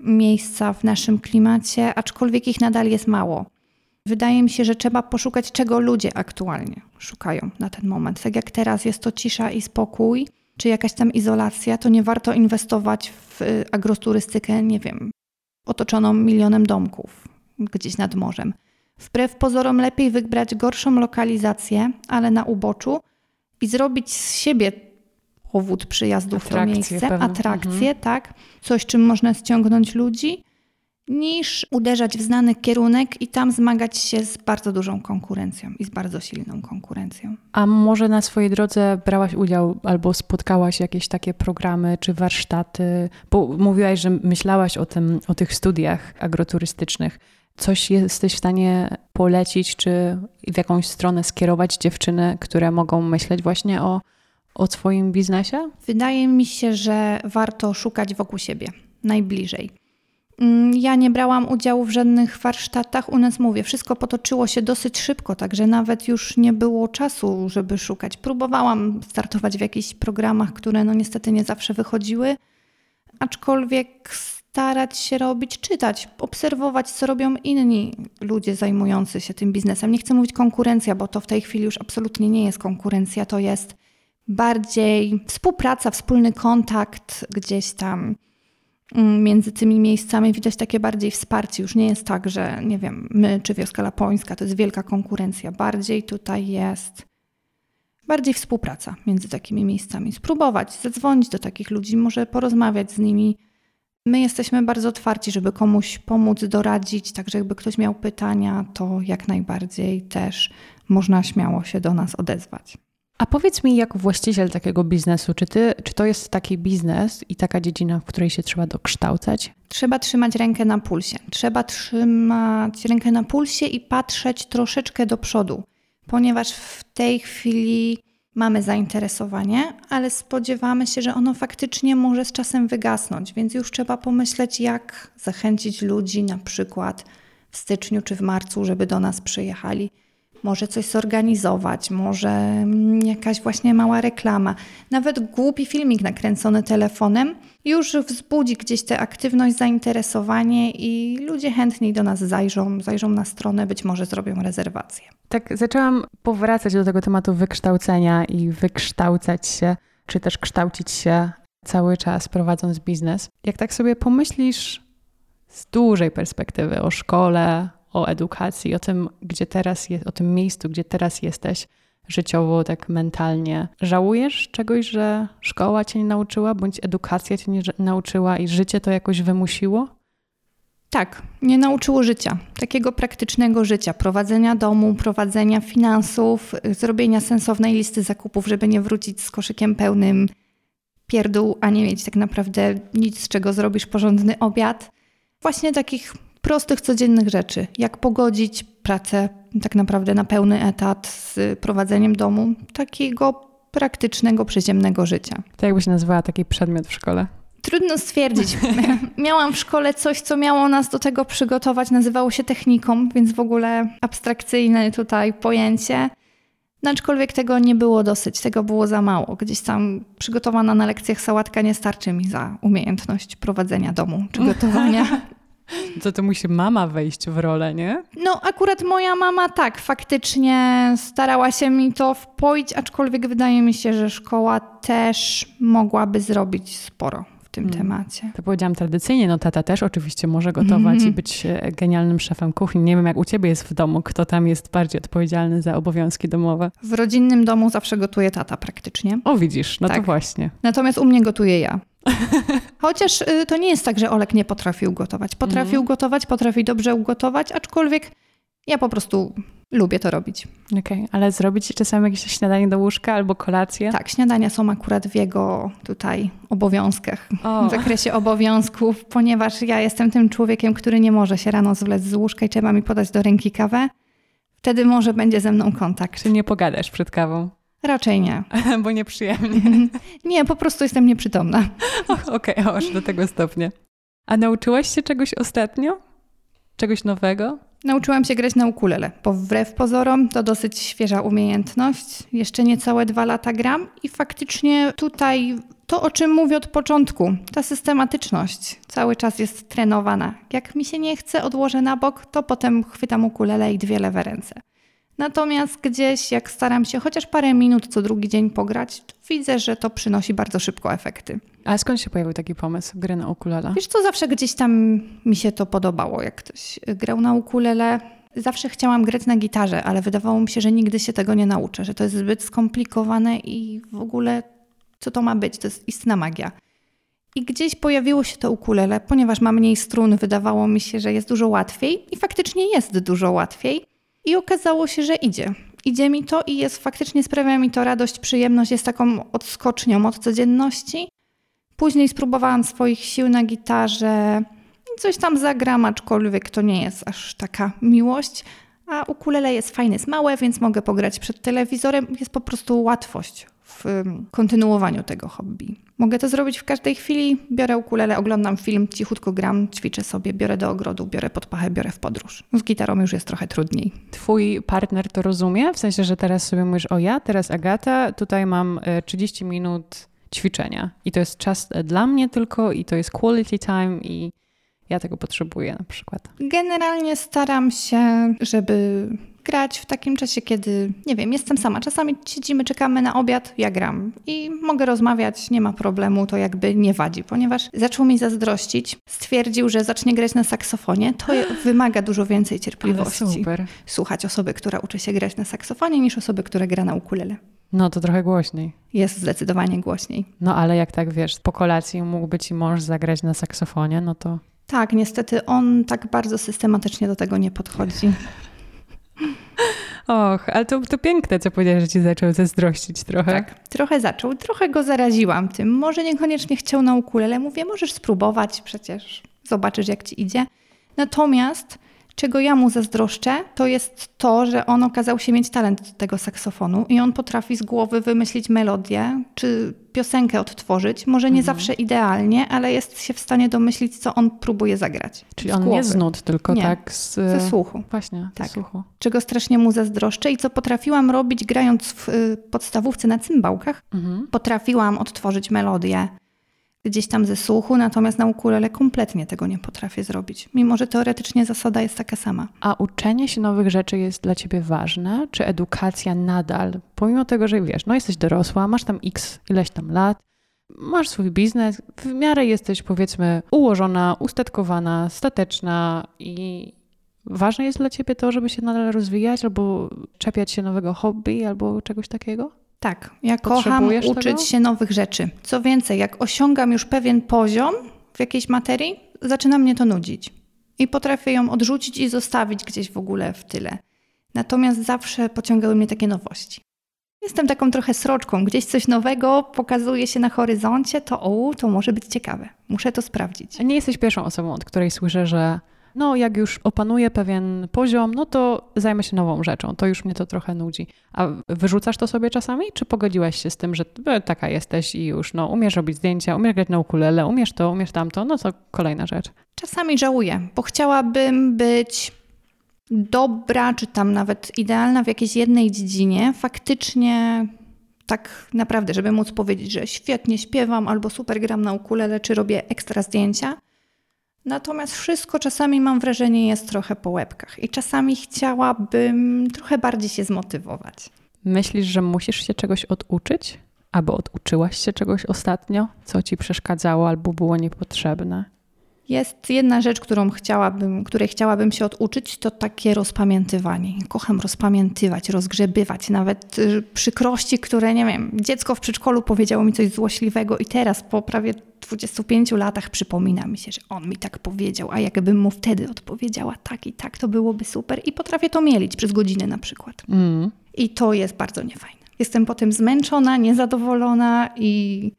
miejsca w naszym klimacie, aczkolwiek ich nadal jest mało. Wydaje mi się, że trzeba poszukać, czego ludzie aktualnie szukają na ten moment. Tak jak teraz jest to cisza i spokój, czy jakaś tam izolacja, to nie warto inwestować w agroturystykę, nie wiem, otoczoną milionem domków gdzieś nad morzem. Wbrew pozorom lepiej wybrać gorszą lokalizację, ale na uboczu i zrobić z siebie powód przyjazdu w to miejsce, pewnie. Atrakcję, mhm. tak, coś, czym można ściągnąć ludzi, niż uderzać w znany kierunek i tam zmagać się z bardzo dużą konkurencją i z bardzo silną konkurencją. A może na swojej drodze brałaś udział albo spotkałaś jakieś takie programy czy warsztaty? Bo mówiłaś, że myślałaś o tym, o tych studiach agroturystycznych. Coś jesteś w stanie polecić czy w jakąś stronę skierować dziewczyny, które mogą myśleć właśnie o, o swoim biznesie? Wydaje mi się, że warto szukać wokół siebie, najbliżej. Ja nie brałam udziału w żadnych warsztatach, u nas mówię, wszystko potoczyło się dosyć szybko, także nawet już nie było czasu, żeby szukać. Próbowałam startować w jakichś programach, które no niestety nie zawsze wychodziły, aczkolwiek starać się robić, czytać, obserwować, co robią inni ludzie zajmujący się tym biznesem. Nie chcę mówić konkurencja, bo to w tej chwili już absolutnie nie jest konkurencja, to jest bardziej współpraca, wspólny kontakt gdzieś tam. Między tymi miejscami widać takie bardziej wsparcie. Już nie jest tak, że nie wiem, my czy Wioska Lapońska, to jest wielka konkurencja. Bardziej tutaj jest bardziej współpraca między takimi miejscami. Spróbować, zadzwonić do takich ludzi, może porozmawiać z nimi. My jesteśmy bardzo otwarci, żeby komuś pomóc, doradzić, także jakby ktoś miał pytania, to jak najbardziej też można śmiało się do nas odezwać. A powiedz mi, jako właściciel takiego biznesu, czy, ty, czy to jest taki biznes i taka dziedzina, w której się trzeba dokształcać? Trzeba trzymać rękę na pulsie. Trzeba trzymać rękę na pulsie i patrzeć troszeczkę do przodu, ponieważ w tej chwili mamy zainteresowanie, ale spodziewamy się, że ono faktycznie może z czasem wygasnąć, więc już trzeba pomyśleć, jak zachęcić ludzi na przykład w styczniu czy w marcu, żeby do nas przyjechali. Może coś zorganizować, może jakaś właśnie mała reklama. Nawet głupi filmik nakręcony telefonem już wzbudzi gdzieś tę aktywność, zainteresowanie i ludzie chętniej do nas zajrzą, zajrzą na stronę, być może zrobią rezerwację. Tak, zaczęłam powracać do tego tematu wykształcenia i wykształcać się, czy też kształcić się cały czas prowadząc biznes. Jak tak sobie pomyślisz z dużej perspektywy o szkole, o edukacji, o tym, gdzie teraz jest, o tym miejscu, gdzie teraz jesteś życiowo, tak mentalnie. Żałujesz czegoś, że szkoła cię nie nauczyła, bądź edukacja cię nie nauczyła i życie to jakoś wymusiło? Tak, nie nauczyło życia. Takiego praktycznego życia. Prowadzenia domu, prowadzenia finansów, zrobienia sensownej listy zakupów, żeby nie wrócić z koszykiem pełnym pierdół, a nie mieć tak naprawdę nic, z czego zrobisz porządny obiad. Właśnie takich prostych, codziennych rzeczy. Jak pogodzić pracę tak naprawdę na pełny etat z prowadzeniem domu. Takiego praktycznego, przyziemnego życia. To jakbyś nazwała taki przedmiot w szkole? Trudno stwierdzić. Miałam w szkole coś, co miało nas do tego przygotować. Nazywało się techniką, więc w ogóle abstrakcyjne tutaj pojęcie. No, aczkolwiek tego nie było dosyć, tego było za mało. Gdzieś tam przygotowana na lekcjach sałatka nie starczy mi za umiejętność prowadzenia domu czy gotowania. To to musi mama wejść w rolę, nie? No akurat moja mama tak, faktycznie starała się mi to wpoić, aczkolwiek wydaje mi się, że szkoła też mogłaby zrobić sporo w tym hmm. temacie. To powiedziałam tradycyjnie, no tata też oczywiście może gotować mm-hmm. i być genialnym szefem kuchni. Nie wiem jak u ciebie jest w domu, kto tam jest bardziej odpowiedzialny za obowiązki domowe. W rodzinnym domu zawsze gotuje tata praktycznie. O widzisz, no tak. To właśnie. Natomiast u mnie gotuję ja. Chociaż y, to nie jest tak, że Olek nie potrafił gotować. Potrafił mm. gotować, potrafi dobrze ugotować, aczkolwiek ja po prostu lubię to robić. Okej, okay. Ale zrobić czasami jakieś śniadanie do łóżka albo kolację? Tak, śniadania są akurat w jego tutaj obowiązkach, o. w zakresie obowiązków, ponieważ ja jestem tym człowiekiem, który nie może się rano zwlec z łóżka i trzeba mi podać do ręki kawę. Wtedy może będzie ze mną kontakt. Czy nie pogadasz przed kawą? Raczej nie. Bo nieprzyjemnie. Nie, po prostu jestem nieprzytomna. Okej, okay, aż do tego stopnia. A nauczyłaś się czegoś ostatnio? Czegoś nowego? Nauczyłam się grać na ukulele, bo wbrew pozorom to dosyć świeża umiejętność. Jeszcze niecałe dwa lata gram i faktycznie tutaj to, o czym mówię od początku, ta systematyczność cały czas jest trenowana. Jak mi się nie chce, odłożę na bok, to potem chwytam ukulele i dwie lewe ręce. Natomiast gdzieś, jak staram się chociaż parę minut co drugi dzień pograć, to widzę, że to przynosi bardzo szybko efekty. A skąd się pojawił taki pomysł gry na ukulele? Wiesz co, zawsze gdzieś tam mi się to podobało, jak ktoś grał na ukulele. Zawsze chciałam grać na gitarze, ale wydawało mi się, że nigdy się tego nie nauczę, że to jest zbyt skomplikowane i w ogóle co to ma być? To jest istna magia. I gdzieś pojawiło się to ukulele, ponieważ ma mniej strun, wydawało mi się, że jest dużo łatwiej i faktycznie jest dużo łatwiej. I okazało się, że idzie. Idzie mi to i jest faktycznie sprawia mi to radość, przyjemność, jest taką odskocznią od codzienności. Później spróbowałam swoich sił na gitarze i coś tam zagram, aczkolwiek to nie jest aż taka miłość. A ukulele jest fajne, jest małe, więc mogę pograć przed telewizorem. Jest po prostu łatwość w kontynuowaniu tego hobby. Mogę to zrobić w każdej chwili. Biorę ukulele, oglądam film, cichutko gram, ćwiczę sobie, biorę do ogrodu, biorę pod pachę, biorę w podróż. Z gitarą już jest trochę trudniej. Twój partner to rozumie? W sensie, że teraz sobie mówisz, o ja, teraz Agata, tutaj mam trzydzieści minut ćwiczenia i to jest czas dla mnie tylko i to jest quality time i ja tego potrzebuję na przykład. Generalnie staram się, żeby grać w takim czasie, kiedy, nie wiem, jestem sama. Czasami siedzimy, czekamy na obiad, ja gram. I mogę rozmawiać, nie ma problemu, to jakby nie wadzi, ponieważ zaczął mi zazdrościć. Stwierdził, że zacznie grać na saksofonie. To wymaga dużo więcej cierpliwości. Ale super. Słuchać osoby, która uczy się grać na saksofonie, niż osoby, która gra na ukulele. No to trochę głośniej. Jest zdecydowanie głośniej. No ale jak tak, wiesz, po kolacji mógłby ci mąż zagrać na saksofonie, no to... Tak, niestety on tak bardzo systematycznie do tego nie podchodzi. Och, ale to, to piękne, co powiedziałeś, że ci zaczął zazdrościć trochę. Tak, trochę zaczął, trochę go zaraziłam tym. Może niekoniecznie chciał na ukulele. Mówię, możesz spróbować, przecież zobaczysz, jak ci idzie. Natomiast czego ja mu zazdroszczę, to jest to, że on okazał się mieć talent do tego saksofonu i on potrafi z głowy wymyślić melodię czy piosenkę odtworzyć. Może nie mhm. zawsze idealnie, ale jest się w stanie domyślić, co on próbuje zagrać. Czyli on nie z nut, tylko nie, tak z... ze słuchu. Właśnie, tak. Ze słuchu. Czego strasznie mu zazdroszczę i co potrafiłam robić grając w podstawówce na cymbałkach. Mhm. Potrafiłam odtworzyć melodię gdzieś tam ze słuchu, natomiast na ukulele kompletnie tego nie potrafię zrobić. Mimo, że teoretycznie zasada jest taka sama. A uczenie się nowych rzeczy jest dla ciebie ważne? Czy edukacja nadal? Pomimo tego, że wiesz, no jesteś dorosła, masz tam x ileś tam lat, masz swój biznes, w miarę jesteś powiedzmy ułożona, ustatkowana, stateczna i ważne jest dla ciebie to, żeby się nadal rozwijać albo czepiać się nowego hobby albo czegoś takiego? Tak, ja kocham uczyć tego? się nowych rzeczy. Co więcej, jak osiągam już pewien poziom w jakiejś materii, zaczyna mnie to nudzić. I potrafię ją odrzucić i zostawić gdzieś w ogóle w tyle. Natomiast zawsze pociągały mnie takie nowości. Jestem taką trochę sroczką. Gdzieś coś nowego pokazuje się na horyzoncie, to o, to może być ciekawe. Muszę to sprawdzić. A nie jesteś pierwszą osobą, od której słyszę, że no jak już opanuję pewien poziom, no to zajmę się nową rzeczą. To już mnie to trochę nudzi. A wyrzucasz to sobie czasami? Czy pogodziłaś się z tym, że taka jesteś i już no umiesz robić zdjęcia, umiesz grać na ukulele, umiesz to, umiesz tamto, no to kolejna rzecz. Czasami żałuję, bo chciałabym być dobra, czy tam nawet idealna w jakiejś jednej dziedzinie, faktycznie tak naprawdę, żeby móc powiedzieć, że świetnie śpiewam albo super gram na ukulele, czy robię ekstra zdjęcia. Natomiast wszystko czasami mam wrażenie jest trochę po łebkach i czasami chciałabym trochę bardziej się zmotywować. Myślisz, że musisz się czegoś oduczyć? Albo oduczyłaś się czegoś ostatnio, co ci przeszkadzało albo było niepotrzebne? Jest jedna rzecz, którą chciałabym, której chciałabym się oduczyć, to takie rozpamiętywanie. Kocham rozpamiętywać, rozgrzebywać nawet przykrości, które, nie wiem, dziecko w przedszkolu powiedziało mi coś złośliwego i teraz po prawie dwudziestu pięciu latach przypomina mi się, że on mi tak powiedział, a jakbym mu wtedy odpowiedziała tak i tak, to byłoby super i potrafię to mielić przez godzinę na przykład. Mm. I to jest bardzo niefajne. Jestem potem zmęczona, niezadowolona i...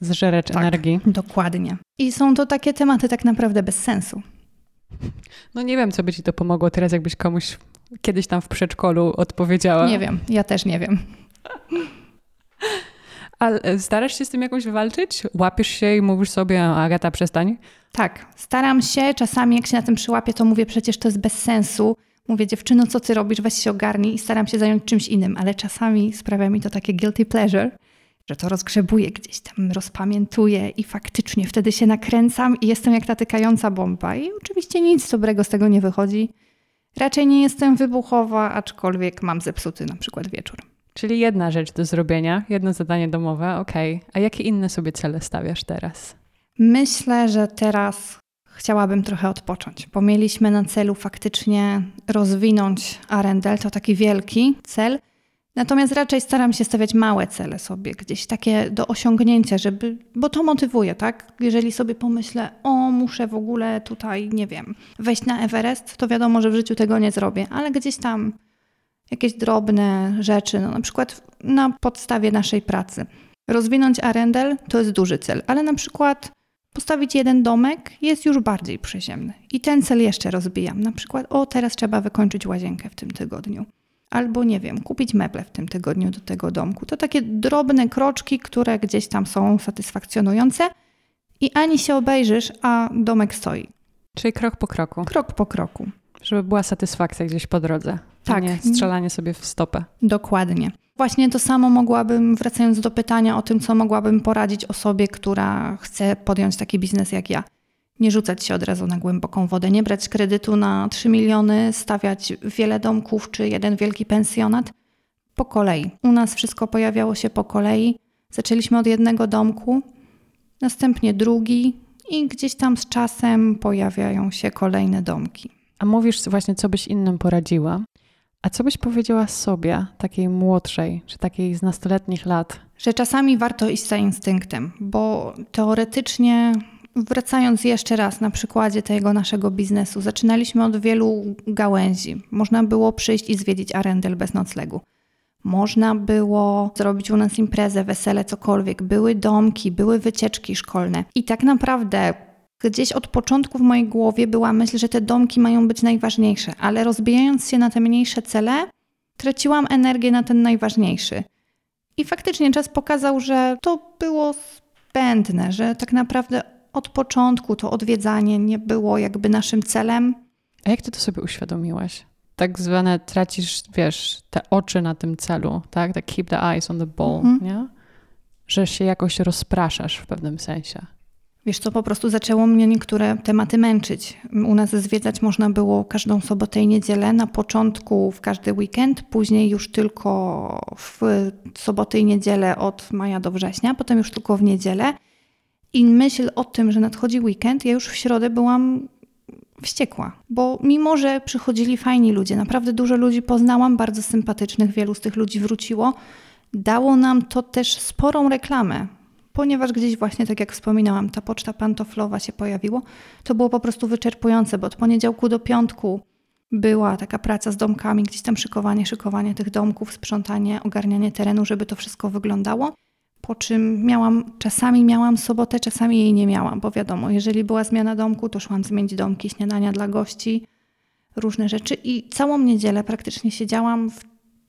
Zżerać tak, energii. Dokładnie. I są to takie tematy tak naprawdę bez sensu. No nie wiem, co by ci to pomogło teraz, jakbyś komuś kiedyś tam w przedszkolu odpowiedziała. Nie wiem, ja też nie wiem. Ale starasz się z tym jakoś walczyć? Łapiesz się i mówisz sobie, Agata, przestań? Tak, staram się. Czasami jak się na tym przyłapię, to mówię, przecież to jest bez sensu. Mówię, dziewczyno, co ty robisz? Weź się ogarnij i staram się zająć czymś innym. Ale czasami sprawia mi to takie guilty pleasure, że to rozgrzebuję gdzieś tam, rozpamiętuję i faktycznie wtedy się nakręcam i jestem jak ta tykająca bomba. I oczywiście nic dobrego z tego nie wychodzi. Raczej nie jestem wybuchowa, aczkolwiek mam zepsuty na przykład wieczór. Czyli jedna rzecz do zrobienia, jedno zadanie domowe, okej. Okay. A jakie inne sobie cele stawiasz teraz? Myślę, że teraz chciałabym trochę odpocząć, bo mieliśmy na celu faktycznie rozwinąć Arendal, to taki wielki cel. Natomiast raczej staram się stawiać małe cele sobie gdzieś, takie do osiągnięcia, żeby, bo to motywuje, tak? Jeżeli sobie pomyślę, o muszę w ogóle tutaj, nie wiem, wejść na Everest, to wiadomo, że w życiu tego nie zrobię, ale gdzieś tam jakieś drobne rzeczy, no na przykład na podstawie naszej pracy. Rozwinąć Arendel to jest duży cel, ale na przykład postawić jeden domek jest już bardziej przyziemny i ten cel jeszcze rozbijam. Na przykład, o teraz trzeba wykończyć łazienkę w tym tygodniu. Albo, nie wiem, kupić meble w tym tygodniu do tego domku. To takie drobne kroczki, które gdzieś tam są satysfakcjonujące i ani się obejrzysz, a domek stoi. Czyli krok po kroku. Krok po kroku. Żeby była satysfakcja gdzieś po drodze. Tak. Nie strzelanie sobie w stopę. Dokładnie. Właśnie to samo mogłabym, wracając do pytania o tym, co mogłabym poradzić osobie, która chce podjąć taki biznes jak ja. Nie rzucać się od razu na głęboką wodę, nie brać kredytu na trzy miliony, stawiać wiele domków czy jeden wielki pensjonat. Po kolei. U nas wszystko pojawiało się po kolei. Zaczęliśmy od jednego domku, następnie drugi i gdzieś tam z czasem pojawiają się kolejne domki. A mówisz właśnie, co byś innym poradziła. A co byś powiedziała sobie, takiej młodszej, czy takiej z nastoletnich lat? Że czasami warto iść za instynktem, bo teoretycznie... Wracając jeszcze raz na przykładzie tego naszego biznesu, zaczynaliśmy od wielu gałęzi. Można było przyjść i zwiedzić Arendel bez noclegu. Można było zrobić u nas imprezę, wesele, cokolwiek. Były domki, były wycieczki szkolne. I tak naprawdę gdzieś od początku w mojej głowie była myśl, że te domki mają być najważniejsze, ale rozbijając się na te mniejsze cele, traciłam energię na ten najważniejszy. I faktycznie czas pokazał, że to było zbędne, że tak naprawdę... Od początku to odwiedzanie nie było jakby naszym celem. A jak ty to sobie uświadomiłaś? Tak zwane tracisz, wiesz, te oczy na tym celu, tak? Tak keep the eyes on the ball, mm-hmm. nie? Że się jakoś rozpraszasz w pewnym sensie. Wiesz co, po prostu zaczęło mnie niektóre tematy męczyć. U nas zwiedzać można było każdą sobotę i niedzielę, na początku w każdy weekend, później już tylko w soboty i niedzielę od maja do września, potem już tylko w niedzielę. I myśl o tym, że nadchodzi weekend, ja już w środę byłam wściekła. Bo mimo, że przychodzili fajni ludzie, naprawdę dużo ludzi poznałam, bardzo sympatycznych, wielu z tych ludzi wróciło, dało nam to też sporą reklamę. Ponieważ gdzieś właśnie, tak jak wspominałam, ta poczta pantoflowa się pojawiło, to było po prostu wyczerpujące, bo od poniedziałku do piątku była taka praca z domkami, gdzieś tam szykowanie, szykowanie tych domków, sprzątanie, ogarnianie terenu, żeby to wszystko wyglądało. Po czym miałam, czasami miałam sobotę, czasami jej nie miałam, bo wiadomo, jeżeli była zmiana domku, to szłam zmienić domki, śniadania dla gości, różne rzeczy i całą niedzielę praktycznie siedziałam w,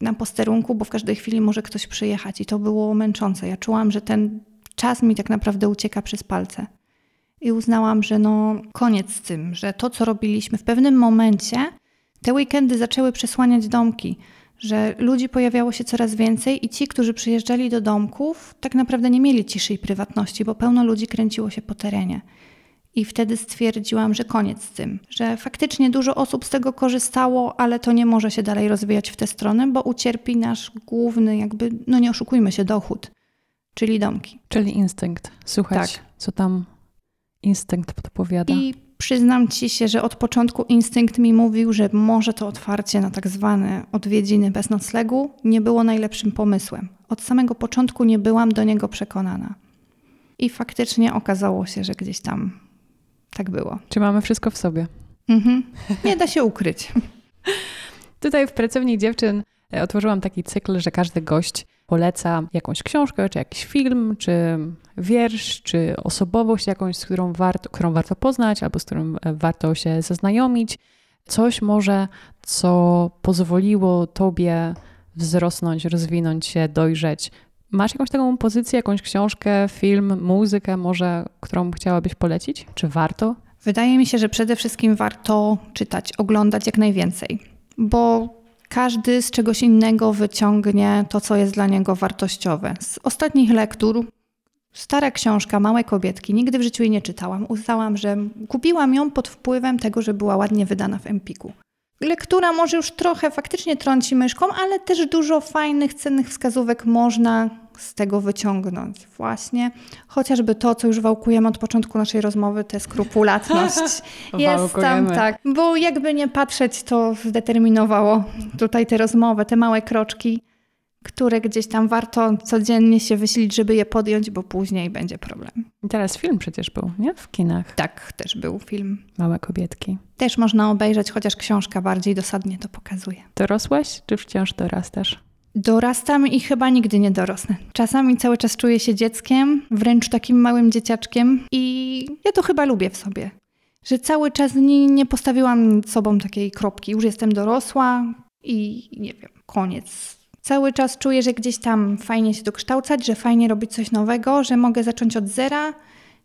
na posterunku, bo w każdej chwili może ktoś przyjechać i to było męczące. Ja czułam, że ten czas mi tak naprawdę ucieka przez palce i uznałam, że no koniec z tym, że to, co robiliśmy w pewnym momencie Te weekendy zaczęły przesłaniać domki, że ludzi pojawiało się coraz więcej i ci, którzy przyjeżdżali do domków, tak naprawdę nie mieli ciszy i prywatności, bo pełno ludzi kręciło się po terenie. I wtedy stwierdziłam, że koniec z tym, że faktycznie dużo osób z tego korzystało, ale to nie może się dalej rozwijać w tę stronę, bo ucierpi nasz główny, jakby, no nie oszukujmy się, dochód, czyli domki. Czyli instynkt. Słuchać, tak. Co tam instynkt podpowiada. I przyznam ci się, że od początku instynkt mi mówił, że może to otwarcie na tak zwane odwiedziny bez noclegu nie było najlepszym pomysłem. Od samego początku nie byłam do niego przekonana. I faktycznie okazało się, że gdzieś tam tak było. Czy mamy wszystko w sobie? Mhm. Nie da się ukryć. Tutaj w Pracowni Dziewczyn otworzyłam taki cykl, że każdy gość poleca jakąś książkę, czy jakiś film, czy wiersz, czy osobowość jakąś, z którą warto, którą warto poznać albo z którą warto się zaznajomić. Coś może, co pozwoliło tobie wzrosnąć, rozwinąć się, dojrzeć. Masz jakąś taką pozycję, jakąś książkę, film, muzykę może, którą chciałabyś polecić? Czy warto? Wydaje mi się, że przede wszystkim warto czytać, oglądać jak najwięcej, bo każdy z czegoś innego wyciągnie to, co jest dla niego wartościowe. Z ostatnich lektur stara książka Małe kobietki. Nigdy w życiu jej nie czytałam. Uznałam, że kupiłam ją pod wpływem tego, że była ładnie wydana w Empiku. Lektura może już trochę faktycznie trąci myszką, ale też dużo fajnych, cennych wskazówek można z tego wyciągnąć. Właśnie chociażby to, co już wałkujemy od początku naszej rozmowy, tę skrupulatność. Jest tam tak, bo jakby nie patrzeć, to zdeterminowało tutaj tę rozmowę, te małe kroczki, które gdzieś tam warto codziennie się wysilić, żeby je podjąć, bo później będzie problem. I teraz film przecież był, nie? W kinach. Tak, też był film. Małe kobietki. Też można obejrzeć, chociaż książka bardziej dosadnie to pokazuje. Dorosłaś czy wciąż dorastasz? Dorastam i chyba nigdy nie dorosnę. Czasami cały czas czuję się dzieckiem, wręcz takim małym dzieciaczkiem i ja to chyba lubię w sobie. Że cały czas nie, nie postawiłam sobą takiej kropki. Już jestem dorosła i nie wiem, koniec. Cały czas czuję, że gdzieś tam fajnie się dokształcać, że fajnie robić coś nowego, że mogę zacząć od zera,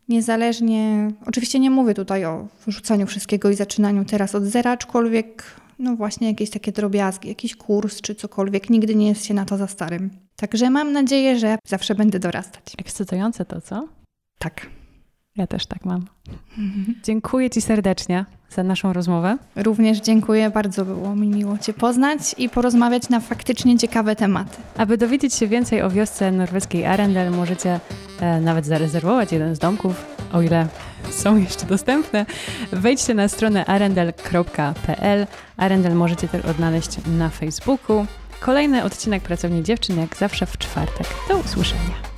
niezależnie... Oczywiście nie mówię tutaj o rzucaniu wszystkiego i zaczynaniu teraz od zera, aczkolwiek no właśnie jakieś takie drobiazgi, jakiś kurs czy cokolwiek. Nigdy nie jest się na to za starym. Także mam nadzieję, że zawsze będę dorastać. Ekscytujące to, co? Tak. Ja też tak mam. Mhm. Dziękuję ci serdecznie za naszą rozmowę. Również dziękuję, bardzo było mi miło cię poznać i porozmawiać na faktycznie ciekawe tematy. Aby dowiedzieć się więcej o wiosce norweskiej Arendal, możecie e, nawet zarezerwować jeden z domków, o ile są jeszcze dostępne. Wejdźcie na stronę arendelle kropka pe el. Arendal możecie też odnaleźć na Facebooku. Kolejny odcinek Pracowni Dziewczyn jak zawsze w czwartek. Do usłyszenia.